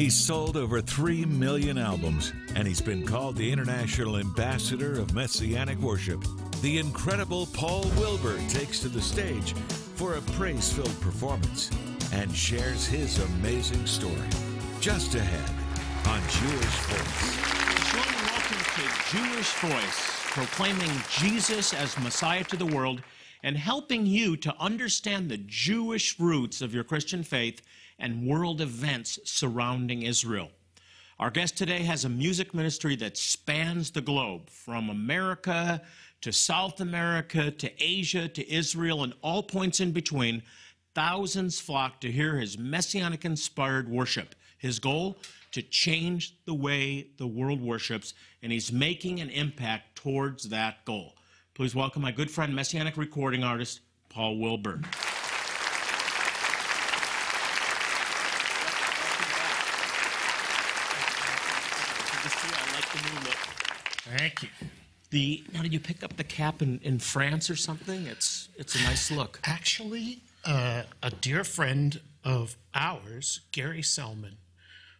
He's sold over 3 million albums, and he's been called the International Ambassador of Messianic Worship. The incredible Paul Wilbur takes to the stage for a praise-filled performance and shares his amazing story. Just ahead on Jewish Voice. Sean, welcome to Jewish Voice, proclaiming Jesus as Messiah to the world and helping you to understand the Jewish roots of your Christian faith and world events surrounding Israel. Our guest today has a music ministry that spans the globe, from America to South America to Asia to Israel and all points in between. Thousands flock to hear his messianic-inspired worship. His goal? To change the way the world worships, and he's making an impact towards that goal. Please welcome my good friend, messianic recording artist, Paul Wilbur. Thank you. Now, did you pick up the cap in France or something? It's a nice look. Actually, a dear friend of ours, Gary Selman,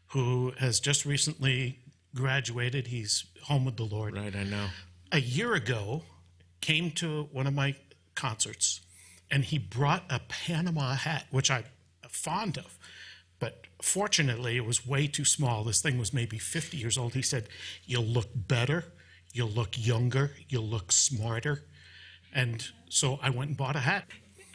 who has just recently graduated. He's home with the Lord. Right, I know. A year ago, came to one of my concerts, and he brought a Panama hat, which I'm fond of. But fortunately, it was way too small. This thing was maybe 50 years old. He said, "You'll look better. You'll look younger. You'll look smarter." And so I went and bought a hat.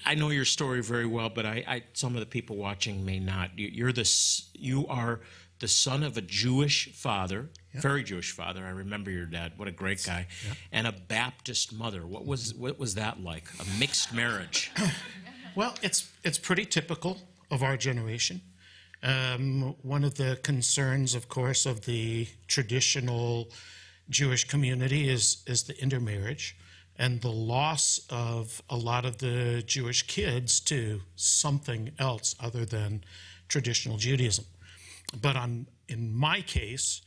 I know your story very well, but some of the people watching may not. You are the son of a Jewish father, yep. Very Jewish father. I remember your dad. What a great guy. Yep. And a Baptist mother. What was that like? A mixed marriage. Well, it's pretty typical of our generation. One of the concerns, of course, of the traditional Jewish community is the intermarriage and the loss of a lot of the Jewish kids to something else other than traditional Judaism. But in my case,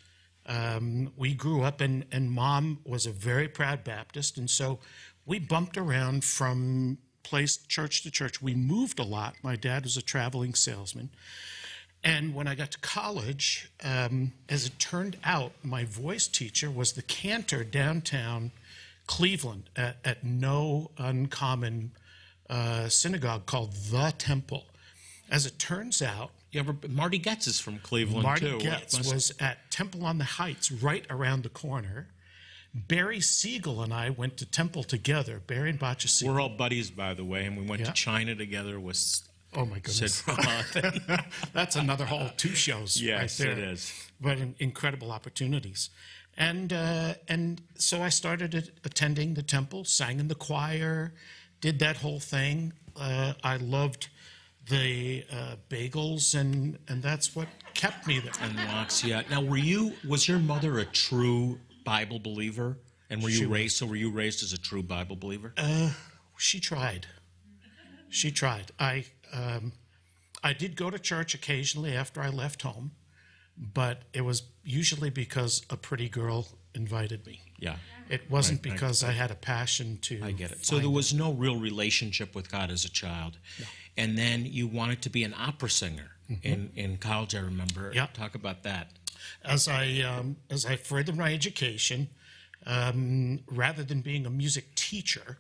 we grew up and Mom was a very proud Baptist, and so we bumped around from church to church. We moved a lot. My dad was a traveling salesman. And when I got to college, as it turned out, my voice teacher was the cantor downtown Cleveland at no uncommon synagogue called The Temple. As it turns out... Marty Getz is from Cleveland, too. Marty Getz was at Temple on the Heights, right around the corner. Barry Siegel and I went to Temple together, Barry and Bacha Siegel. We're all buddies, by the way, and we went to China together with... Oh, my goodness. That's another whole two shows right there. Yes, it is. But incredible opportunities. And so I started attending the temple, sang in the choir, did that whole thing. I loved the bagels, and that's what kept me there. And lox, yeah. Now, was your mother a true Bible believer? And were you raised as a true Bible believer? She tried. She tried. I did go to church occasionally after I left home, but it was usually because a pretty girl invited me. Yeah. It wasn't because I had a passion to... I get it. So there was no real relationship with God as a child. No. And then you wanted to be an opera singer in college, I remember. Yeah. Talk about that. As I furthered my education, rather than being a music teacher,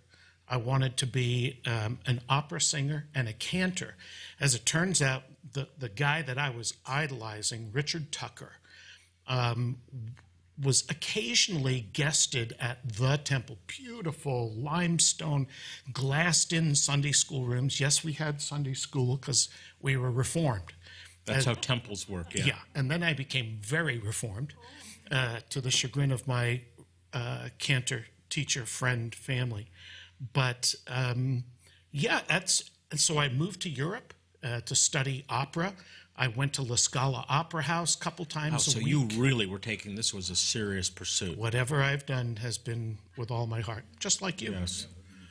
I wanted to be an opera singer and a cantor. As it turns out, the guy that I was idolizing, Richard Tucker, was occasionally guested at the temple. Beautiful limestone, glassed-in Sunday school rooms. Yes, we had Sunday school because we were Reformed. That's how temples work, yeah. Yeah, and then I became very Reformed, to the chagrin of my cantor, teacher, friend, family. But so I moved to Europe to study opera. I went to La Scala Opera House a couple times a week. So you really were taking this was a serious pursuit. Whatever I've done has been with all my heart, just like you. Yes,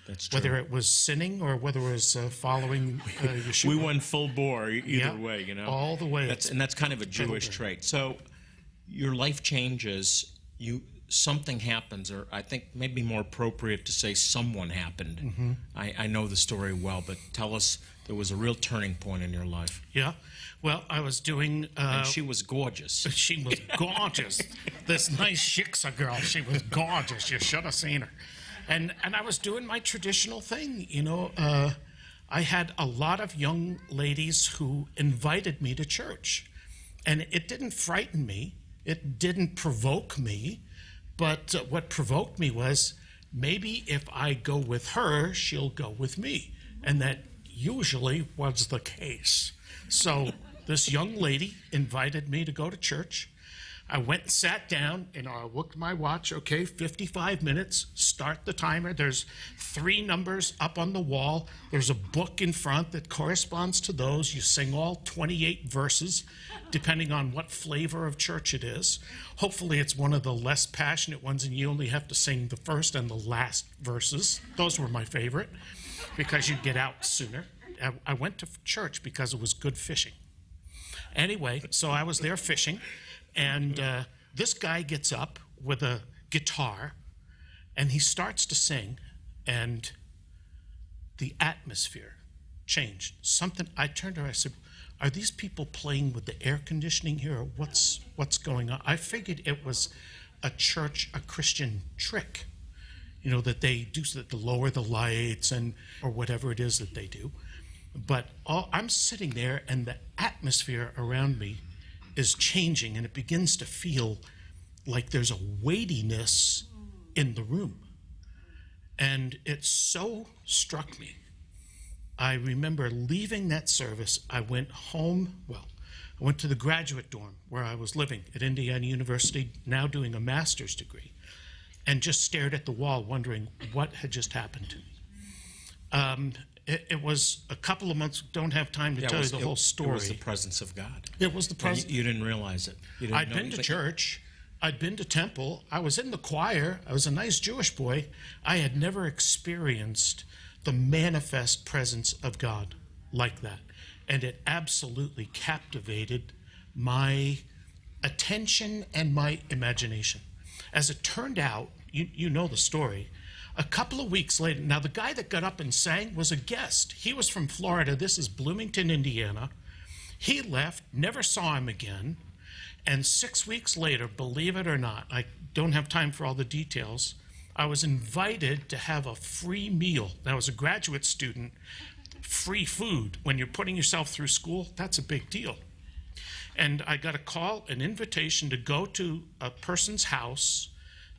that's true. Whether it was sinning or whether it was following Yeshua. We went full bore either way, you know. All the way. And that's kind of a Jewish trait. So your life changes. You something happens, or I think maybe more appropriate to say someone happened. Mm-hmm. I know the story well, but tell us, there was a real turning point in your life. Yeah. Well, I was doing... and she was gorgeous. She was gorgeous. This nice shiksa girl, she was gorgeous. You should have seen her. And I was doing my traditional thing, you know. I had a lot of young ladies who invited me to church. And it didn't frighten me. It didn't provoke me. But what provoked me was, maybe if I go with her, she'll go with me. And that usually was the case. So this young lady invited me to go to church. I went and sat down, and I looked at my watch. Okay, 55 minutes, start the timer. There's 3 numbers up on the wall. There's a book in front that corresponds to those. You sing all 28 verses, depending on what flavor of church it is. Hopefully it's one of the less passionate ones, and you only have to sing the first and the last verses. Those were my favorite, because you get out sooner. I went to church because it was good fishing. Anyway, so I was there fishing. And this guy gets up with a guitar, and he starts to sing, and the atmosphere changed. Something, I turned to her, I said, are these people playing with the air conditioning here, or what's going on? I figured it was a church, a Christian trick, you know, that they do so that to lower the lights and or whatever it is that they do. But I'm sitting there, and the atmosphere around me is changing, and it begins to feel like there's a weightiness in the room. And it so struck me. I remember leaving that service. I went home, well, I went to the graduate dorm where I was living at Indiana University, now doing a master's degree, and just stared at the wall wondering what had just happened to me. It was a couple of months, don't have time to tell you the whole story. It was the presence of God. It was the presence. You didn't realize it. You didn't I'd been anything. To church. I'd been to temple. I was in the choir. I was a nice Jewish boy. I had never experienced the manifest presence of God like that. And it absolutely captivated my attention and my imagination. As it turned out, you know the story. A couple of weeks later, now the guy that got up and sang was a guest. He was from Florida. This is Bloomington, Indiana. He left, never saw him again. And 6 weeks later, believe it or not, I don't have time for all the details, I was invited to have a free meal. Now, as a graduate student, free food, when you're putting yourself through school, that's a big deal. And I got a call, an invitation to go to a person's house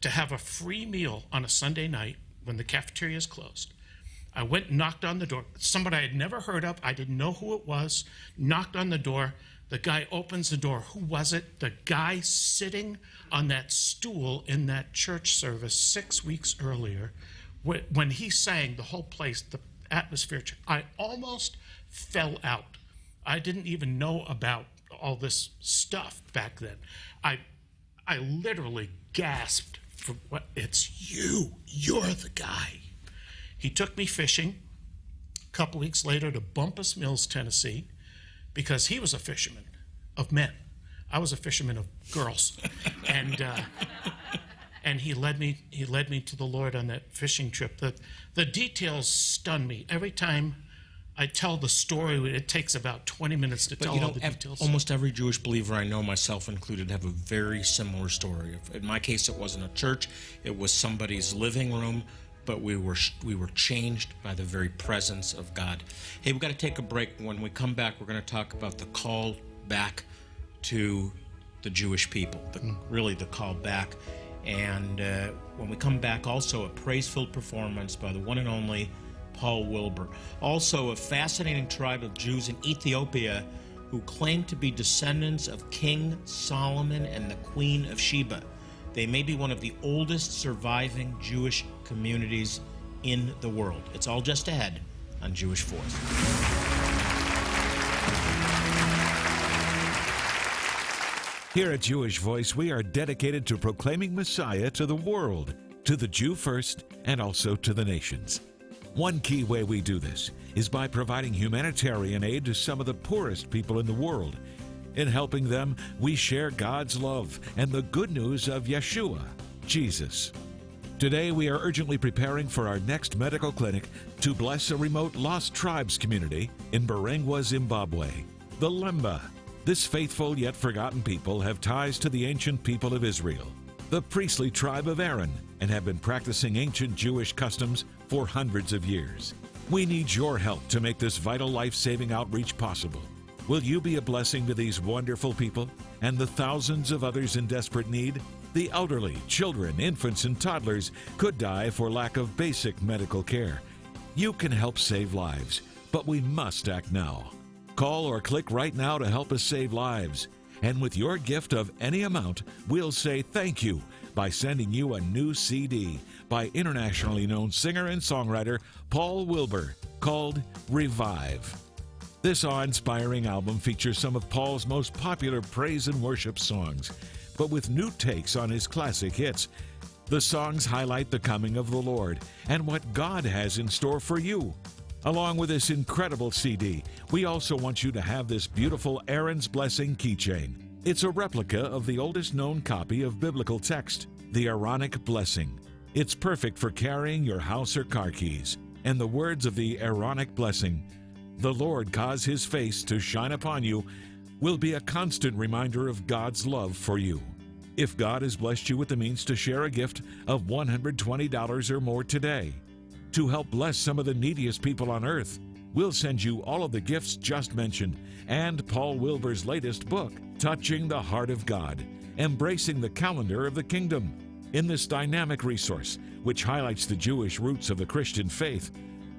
to have a free meal on a Sunday night when the cafeteria is closed. I went and knocked on the door. Somebody I had never heard of. I didn't know who it was. Knocked on the door. The guy opens the door. Who was it? The guy sitting on that stool in that church service 6 weeks earlier. When he sang, the whole place, the atmosphere, I almost fell out. I didn't even know about all this stuff back then. I literally gasped for what, it's you, you're the guy. He took me fishing a couple weeks later to Bumpus Mills, Tennessee, because he was a fisherman of men. I was a fisherman of girls. And he led me to the Lord on that fishing trip. The details stun me. Every time I tell the story, it takes about 20 minutes to tell all the details. Almost every Jewish believer I know, myself included, have a very similar story. In my case, it wasn't a church. It was somebody's living room, but we were changed by the very presence of God. Hey, we've got to take a break. When we come back, we're going to talk about the call back to the Jewish people, really the call back. And when we come back, also a praise-filled performance by the one and only Paul Wilbur. Also, a fascinating tribe of Jews in Ethiopia who claim to be descendants of King Solomon and the Queen of Sheba. They may be one of the oldest surviving Jewish communities in the world. It's all just ahead on Jewish Voice. Here at Jewish Voice, we are dedicated to proclaiming Messiah to the world, to the Jew first, and also to the nations. One key way we do this is by providing humanitarian aid to some of the poorest people in the world. In helping them, we share God's love and the good news of Yeshua, Jesus. Today, we are urgently preparing for our next medical clinic to bless a remote Lost Tribes community in Barangwa, Zimbabwe, the Lemba. This faithful yet forgotten people have ties to the ancient people of Israel, the priestly tribe of Aaron, and have been practicing ancient Jewish customs for hundreds of years. We need your help to make this vital life-saving outreach possible. Will you be a blessing to these wonderful people and the thousands of others in desperate need? The elderly, children, infants, and toddlers could die for lack of basic medical care. You can help save lives, but we must act now. Call or click right now to help us save lives. And with your gift of any amount, we'll say thank you by sending you a new CD by internationally known singer and songwriter Paul Wilbur called Revive. This awe-inspiring album features some of Paul's most popular praise and worship songs, but with new takes on his classic hits. The songs highlight the coming of the Lord and what God has in store for you. Along with this incredible CD, we also want you to have this beautiful Aaron's Blessing keychain. It's a replica of the oldest known copy of biblical text, the Aaronic Blessing. It's perfect for carrying your house or car keys. And the words of the Aaronic Blessing, "The Lord cause his face to shine upon you," will be a constant reminder of God's love for you. If God has blessed you with the means to share a gift of $120 or more today to help bless some of the neediest people on earth, we'll send you all of the gifts just mentioned and Paul Wilbur's latest book, Touching the Heart of God, Embracing the Calendar of the Kingdom. In this dynamic resource, which highlights the Jewish roots of the Christian faith,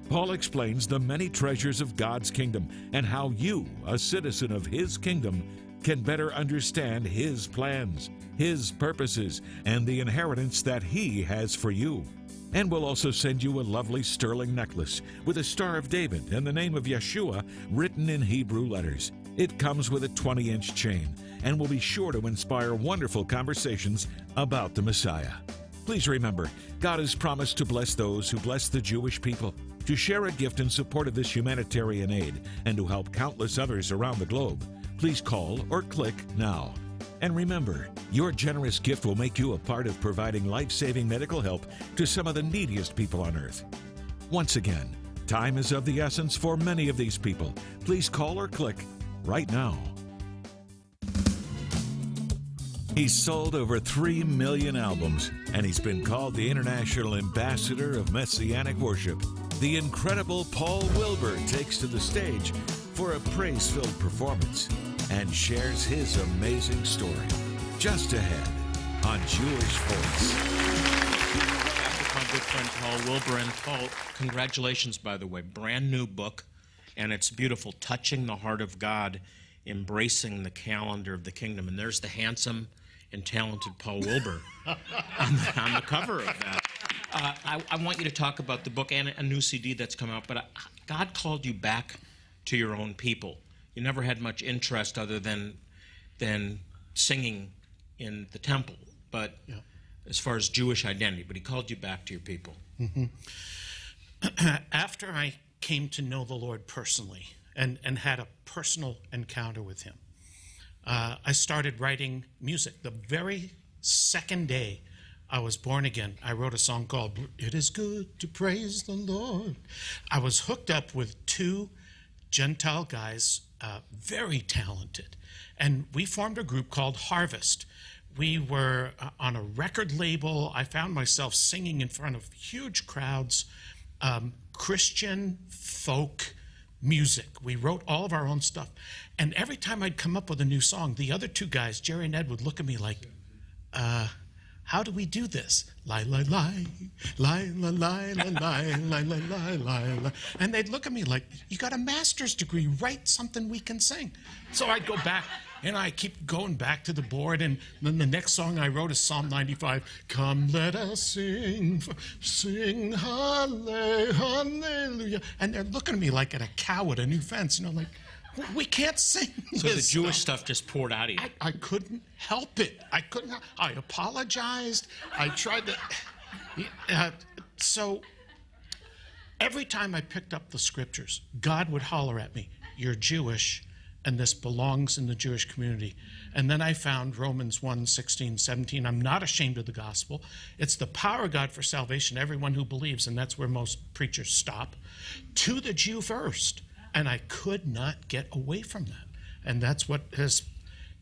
Paul explains the many treasures of God's kingdom and how you, a citizen of his kingdom, can better understand his plans, his purposes, and the inheritance that he has for you. And we'll also send you a lovely sterling necklace with a Star of David and the name of Yeshua written in Hebrew letters. It comes with a 20-inch chain and will be sure to inspire wonderful conversations about the Messiah. Please remember, God has promised to bless those who bless the Jewish people. To share a gift in support of this humanitarian aid and to help countless others around the globe, please call or click now. And remember, your generous gift will make you a part of providing life-saving medical help to some of the neediest people on earth. Once again, time is of the essence for many of these people. Please call or click right now. He's sold over 3 million albums, and he's been called the International Ambassador of Messianic Worship. The incredible Paul Wilbur takes to the stage for a praise-filled performance and shares his amazing story. Just ahead on Jewish Voice. After my good friend Paul Wilbur, and Paul, congratulations, by the way, brand new book, and it's beautiful, Touching the Heart of God, Embracing the Calendar of the Kingdom. And there's the handsome and talented Paul Wilbur on the cover of that. I want you to talk about the book and a new CD that's come out, but God called you back to your own people. You never had much interest other than singing in the temple, but yeah, as far as Jewish identity, but he called you back to your people. Mm-hmm. After I came to know the Lord personally and had a personal encounter with him, I started writing music. The very second day I was born again, I wrote a song called It Is Good to Praise the Lord. I was hooked up with two Gentile guys, very talented, and we formed a group called Harvest. We were on a record label. I found myself singing in front of huge crowds, Christian folk music. We wrote all of our own stuff, and every time I'd come up with a new song, the other two guys, Jerry and Ed, would look at me like, how do we do this? Lie, lie, lie, lie, lie, lie, lie, lie, lie, lie, lie, lie. And they'd look at me like, you got a master's degree, write something we can sing. So I'd go back, and I keep going back to the board, and then the next song I wrote is Psalm 95. Come, let us sing, sing, hallelujah. And they're looking at me like at a cow at a new fence, you know, like, we can't sing. So the Jewish stuff just poured out of you. I couldn't help it. I couldn't. I apologized. I tried to. So every time I picked up the scriptures, God would holler at me, "You're Jewish, and this belongs in the Jewish community. And then I found Romans 1, 16, 17. I'm not ashamed of the gospel. It's the power of God for salvation, everyone who believes, and that's where most preachers stop, to the Jew first. And I could not get away from that. And that's what has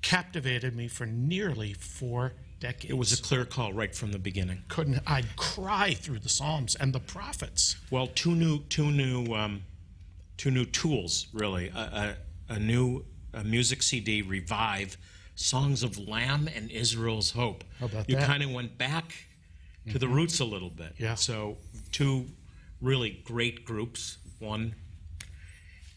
captivated me for nearly 4 decades. It was a clear call right from the beginning. I'd cry through the Psalms and the prophets. Well, two new tools, really. A new music CD, Revive, Songs of Lamb and Israel's Hope. How about that? You kind of went back to the roots a little bit. Yeah. So two really great groups, one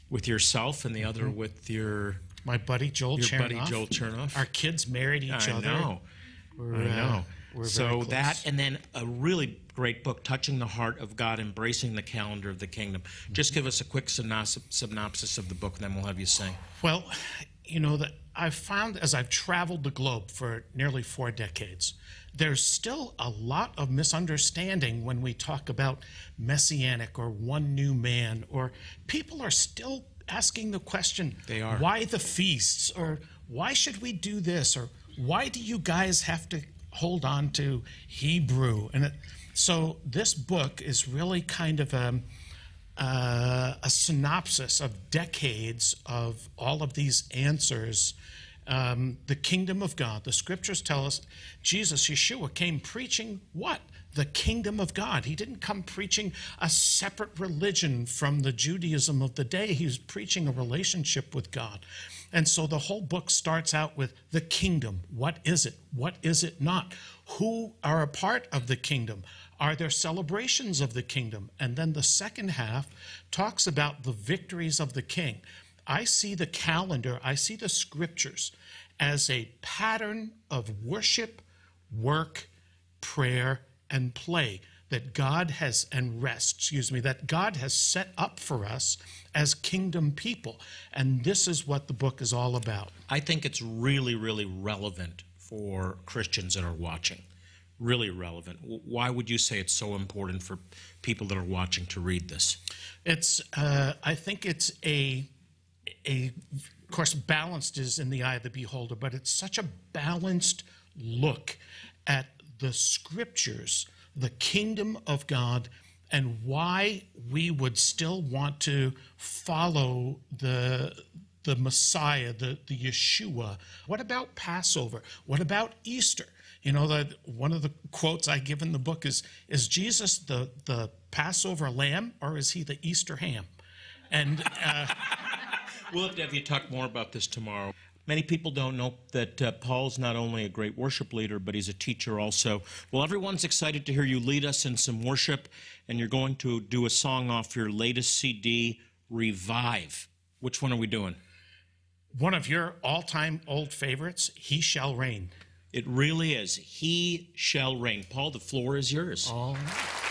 with yourself and the other with your buddy Joel Chernoff. Our kids married each other. I know. We're so that, and then a really great book, Touching the Heart of God, Embracing the Calendar of the Kingdom. Just give us a quick synopsis of the book, and then we'll have you sing. Well, you know, that I've found as I've traveled the globe for nearly 4 decades, there's still a lot of misunderstanding when we talk about messianic or one new man, or people are still asking the question, why the feasts, or why should we do this, or why do you guys have to hold on to Hebrew? And so this book is really kind of a synopsis of decades of all of these answers. The kingdom of God, the scriptures tell us Jesus, Yeshua, came preaching what? The kingdom of God. He didn't come preaching a separate religion from the Judaism of the day. He was preaching a relationship with God. And so the whole book starts out with the kingdom. What is it? What is it not? Who are a part of the kingdom? Are there celebrations of the kingdom? And then the second half talks about the victories of the king. I see the calendar, I see the scriptures as a pattern of worship, work, prayer, and play that God has, and rest, excuse me, that God has set up for us as kingdom people. And this is what the book is all about. I think it's really, really relevant for Christians that are watching. Really relevant. Why would you say it's so important for people that are watching to read this? It's, I think it's of course, balanced is in the eye of the beholder, but it's such a balanced look at the scriptures, the kingdom of God, and why we would still want to follow the Messiah, the Yeshua. What about Passover? What about Easter? You know, that one of the quotes I give in the book is Jesus the Passover lamb, or is he the Easter ham? And we'll have to have you talk more about this tomorrow. Many people don't know that Paul's not only a great worship leader, but he's a teacher also. Well, everyone's excited to hear you lead us in some worship, and you're going to do a song off your latest CD, Revive. Which one are we doing? One of your all-time old favorites, He Shall Reign. It really is. He Shall Reign. Paul, the floor is yours. All right.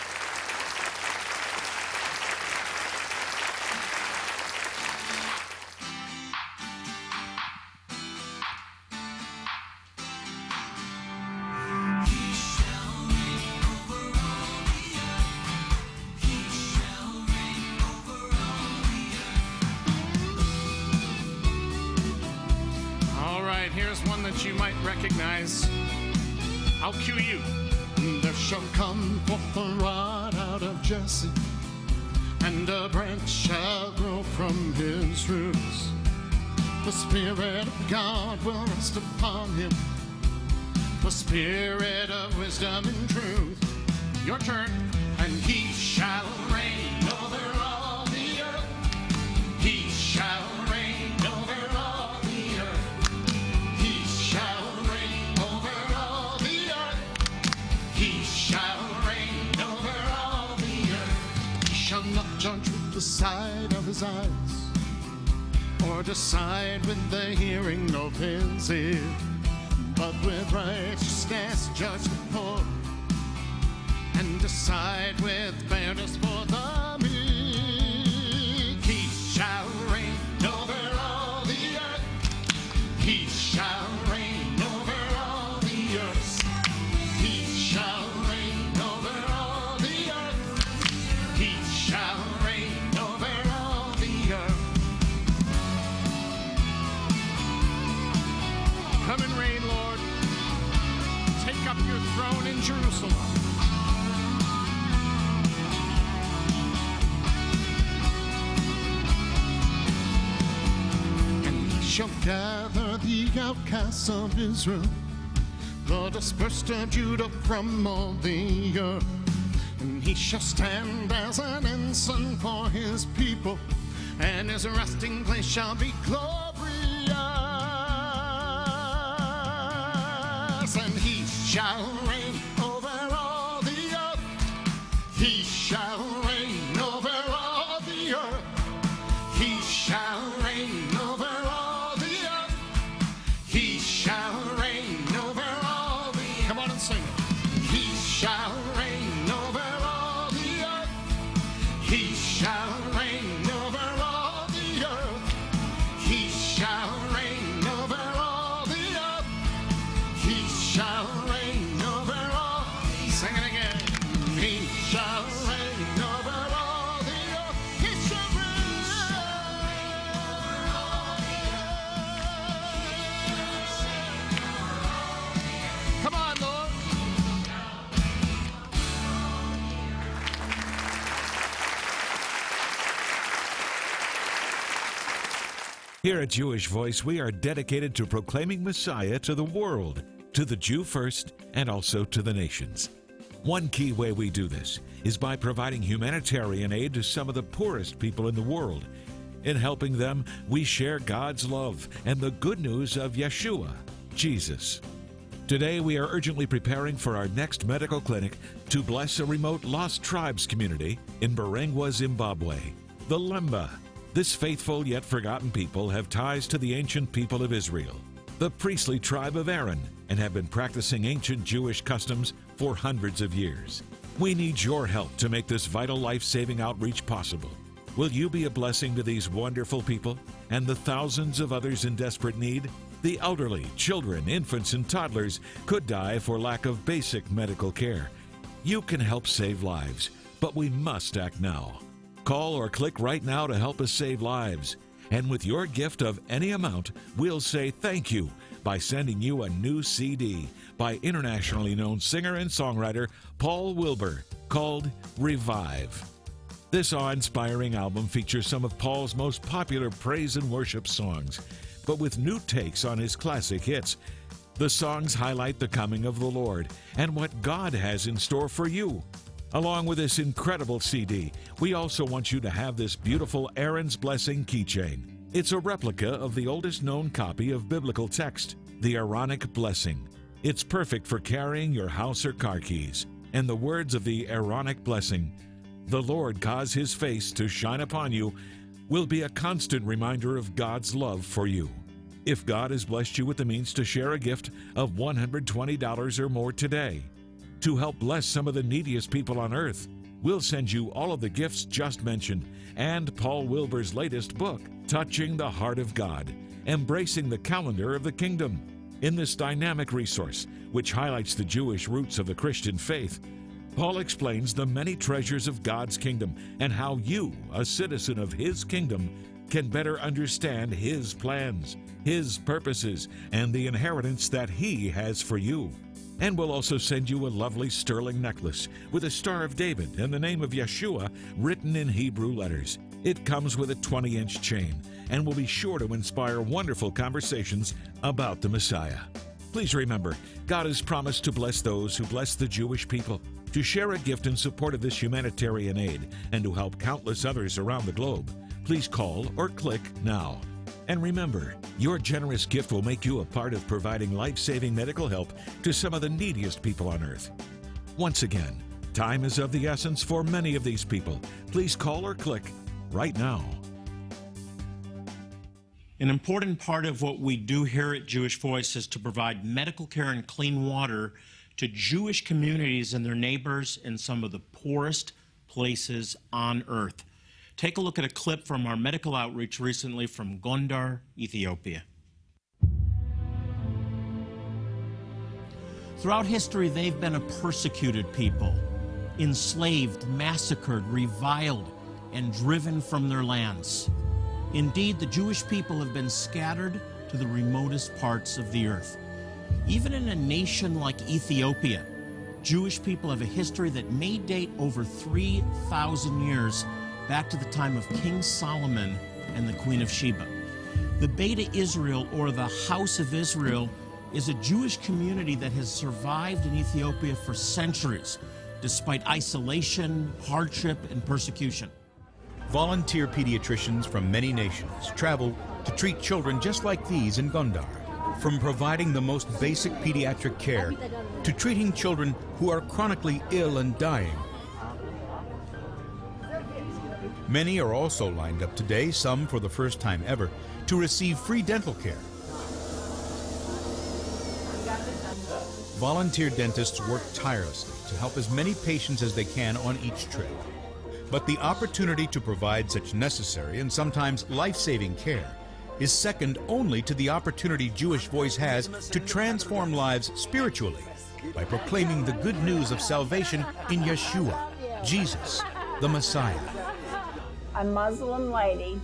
Come and reign, Lord. Take up your throne in Jerusalem. Shall gather the outcasts of Israel, the dispersed of Judah from all the earth. And he shall stand as an ensign for his people, and his resting place shall be glorious. And he shall reign over all the earth. He shall reign over all the earth. He shall reign over all. He shall reign over all the earth. Come on and sing it. He shall reign over all the earth. He shall reign over all the earth. He shall reign over all the earth. He shall reign over all. Sing it again. He shall reign over all the earth. He shall reign over all the earth. Here at Jewish Voice, we are dedicated to proclaiming Messiah to the world, to the Jew first, and also to the nations. One key way we do this is by providing humanitarian aid to some of the poorest people in the world. In helping them, we share God's love and the good news of Yeshua, Jesus. Today, we are urgently preparing for our next medical clinic to bless a remote Lost Tribes community in Barangwa, Zimbabwe, the Lemba. This faithful yet forgotten people have ties to the ancient people of Israel, the priestly tribe of Aaron, and have been practicing ancient Jewish customs for hundreds of years. We need your help to make this vital life-saving outreach possible. Will you be a blessing to these wonderful people and the thousands of others in desperate need? The elderly, children, infants, and toddlers could die for lack of basic medical care. You can help save lives, but we must act now. Call or click right now to help us save lives. And with your gift of any amount, we'll say thank you by sending you a new CD by internationally known singer and songwriter Paul Wilbur called Revive. This awe-inspiring album features some of Paul's most popular praise and worship songs, but with new takes on his classic hits. The songs highlight the coming of the Lord and what God has in store for you. Along with this incredible CD, we also want you to have this beautiful Aaron's Blessing keychain. It's a replica of the oldest known copy of biblical text, the Aaronic Blessing. It's perfect for carrying your house or car keys. And the words of the Aaronic Blessing, "The Lord cause his face to shine upon you," will be a constant reminder of God's love for you. If God has blessed you with the means to share a gift of $120 or more today, to help bless some of the neediest people on earth, we'll send you all of the gifts just mentioned and Paul Wilbur's latest book, Touching the Heart of God, Embracing the Calendar of the Kingdom. In this dynamic resource, which highlights the Jewish roots of the Christian faith, Paul explains the many treasures of God's kingdom and how you, a citizen of his kingdom, can better understand his plans, his purposes, and the inheritance that he has for you. And we'll also send you a lovely sterling necklace with a Star of David and the name of Yeshua written in Hebrew letters. It comes with a 20-inch chain and will be sure to inspire wonderful conversations about the Messiah. Please remember, God has promised to bless those who bless the Jewish people. To share a gift in support of this humanitarian aid and to help countless others around the globe, please call or click now. And remember, your generous gift will make you a part of providing life-saving medical help to some of the neediest people on earth. Once again, time is of the essence for many of these people. Please call or click right now. An important part of what we do here at Jewish Voice is to provide medical care and clean water to Jewish communities and their neighbors in some of the poorest places on earth. Take a look at a clip from our medical outreach recently from Gondar, Ethiopia. Throughout history, they've been a persecuted people, enslaved, massacred, reviled, and driven from their lands. Indeed, the Jewish people have been scattered to the remotest parts of the earth. Even in a nation like Ethiopia, Jewish people have a history that may date over 3,000 years back to the time of King Solomon and the Queen of Sheba. The Beta Israel, or the House of Israel, is a Jewish community that has survived in Ethiopia for centuries, despite isolation, hardship, and persecution. Volunteer pediatricians from many nations travel to treat children just like these in Gondar. From providing the most basic pediatric care to treating children who are chronically ill and dying. Many are also lined up today, some for the first time ever, to receive free dental care. Volunteer dentists work tirelessly to help as many patients as they can on each trip. But the opportunity to provide such necessary and sometimes life-saving care is second only to the opportunity Jewish Voice has to transform lives spiritually by proclaiming the good news of salvation in Yeshua, Jesus, the Messiah. A Muslim lady,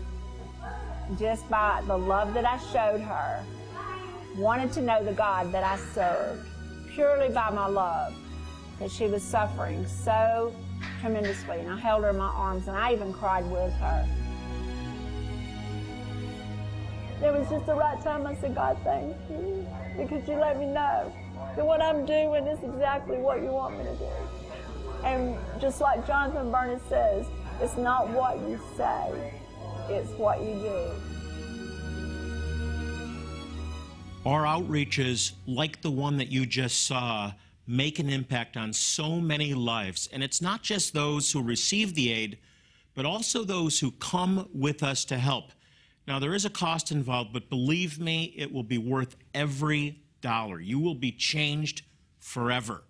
just by the love that I showed her, wanted to know the God that I served, purely by my love, that she was suffering so tremendously, and I held her in my arms, and I even cried with her. It was just the right time. I said, God, thank you, because you let me know that what I'm doing is exactly what you want me to do. And just like Jonathan Bernis says, it's not what you say, it's what you do. Our outreaches, like the one that you just saw, make an impact on so many lives. And it's not just those who receive the aid, but also those who come with us to help. Now, there is a cost involved, but believe me, it will be worth every dollar. You will be changed forever.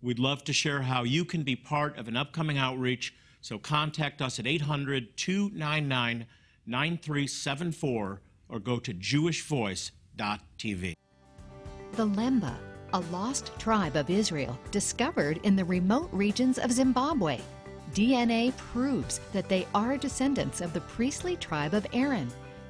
We'd love to share how you can be part of an upcoming outreach, so contact us at 800-299-9374 or go to jewishvoice.tv. The Lemba, a lost tribe of Israel discovered in the remote regions of Zimbabwe. DNA proves that they are descendants of the priestly tribe of Aaron,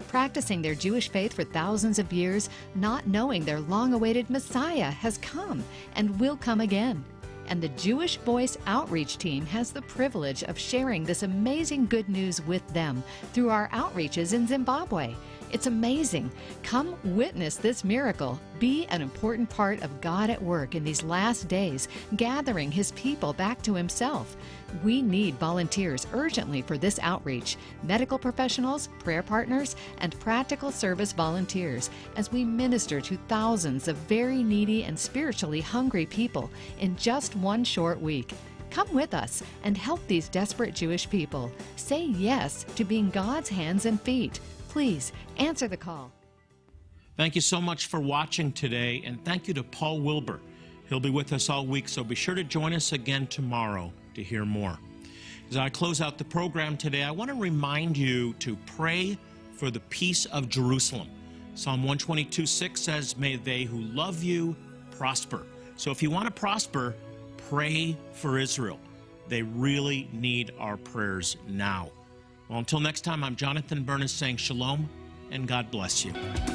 practicing their Jewish faith for thousands of years, not knowing their long-awaited Messiah has come and will come again. And the Jewish Voice Outreach Team has the privilege of sharing this amazing good news with them through our outreaches in Zimbabwe. It's amazing. Come witness this miracle. Be an important part of God at work in these last days, gathering His people back to Himself. We need volunteers urgently for this outreach, medical professionals, prayer partners, and practical service volunteers, as we minister to thousands of very needy and spiritually hungry people in just one short week. Come with us and help these desperate Jewish people. Say yes to being God's hands and feet. Please answer the call. Thank you so much for watching today, and thank you to Paul Wilbur. He'll be with us all week, so be sure to join us again tomorrow to hear more. As I close out the program today, I want to remind you to pray for the peace of Jerusalem. Psalm 122:6 says, "May they who love you prosper." So if you want to prosper, pray for Israel. They really need our prayers now. Well, until next time, I'm Jonathan Bernis saying shalom and God bless you.